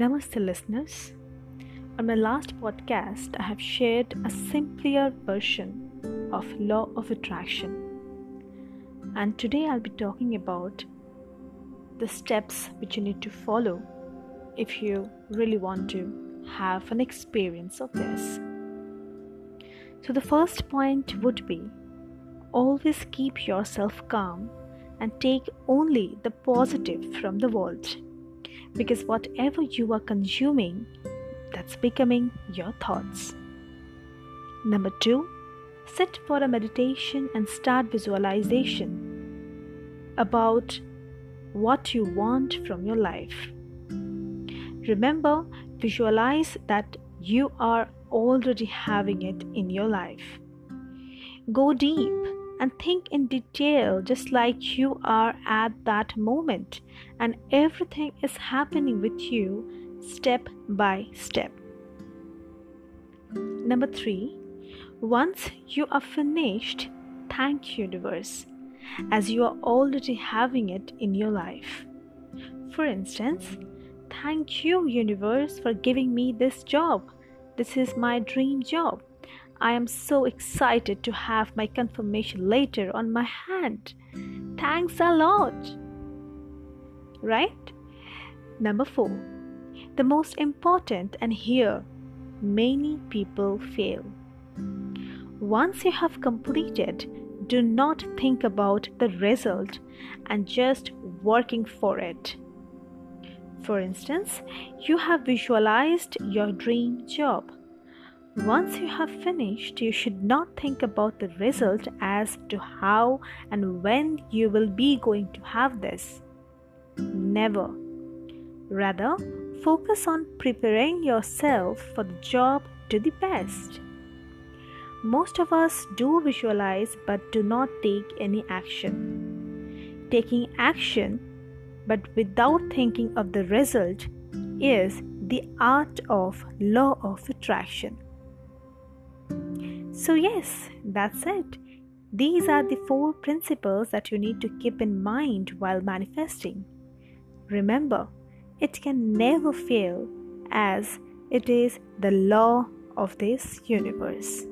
Namaste listeners. On my last podcast, I have shared a simpler version of Law of Attraction. And today I'll be talking about the steps which you need to follow if you really want to have an experience of this. So the first point would be, always keep yourself calm and take only the positive from the world. Because whatever you are consuming, that's becoming your thoughts. Number 2, sit for a meditation and start visualization about what you want from your life. Remember, visualize that you are already having it in your life. Go deep and think in detail, just like you are at that moment, and everything is happening with you step by step. Number 3, once you are finished, thank universe, as you are already having it in your life. For instance, thank you universe for giving me this job. This is my dream job. I am so excited to have my confirmation later on my hand. Thanks a lot. Right? Number 4. The most important, and here many people fail. Once you have completed, do not think about the result and just working for it. For instance, you have visualized your dream job. Once you have finished, you should not think about the result as to how and when you will be going to have this. Never. Rather, focus on preparing yourself for the job to the best. Most of us do visualize but do not take any action. Taking action but without thinking of the result is the art of Law of Attraction. So yes, that's it. These are the 4 principles that you need to keep in mind while manifesting. Remember, it can never fail as it is the law of this universe.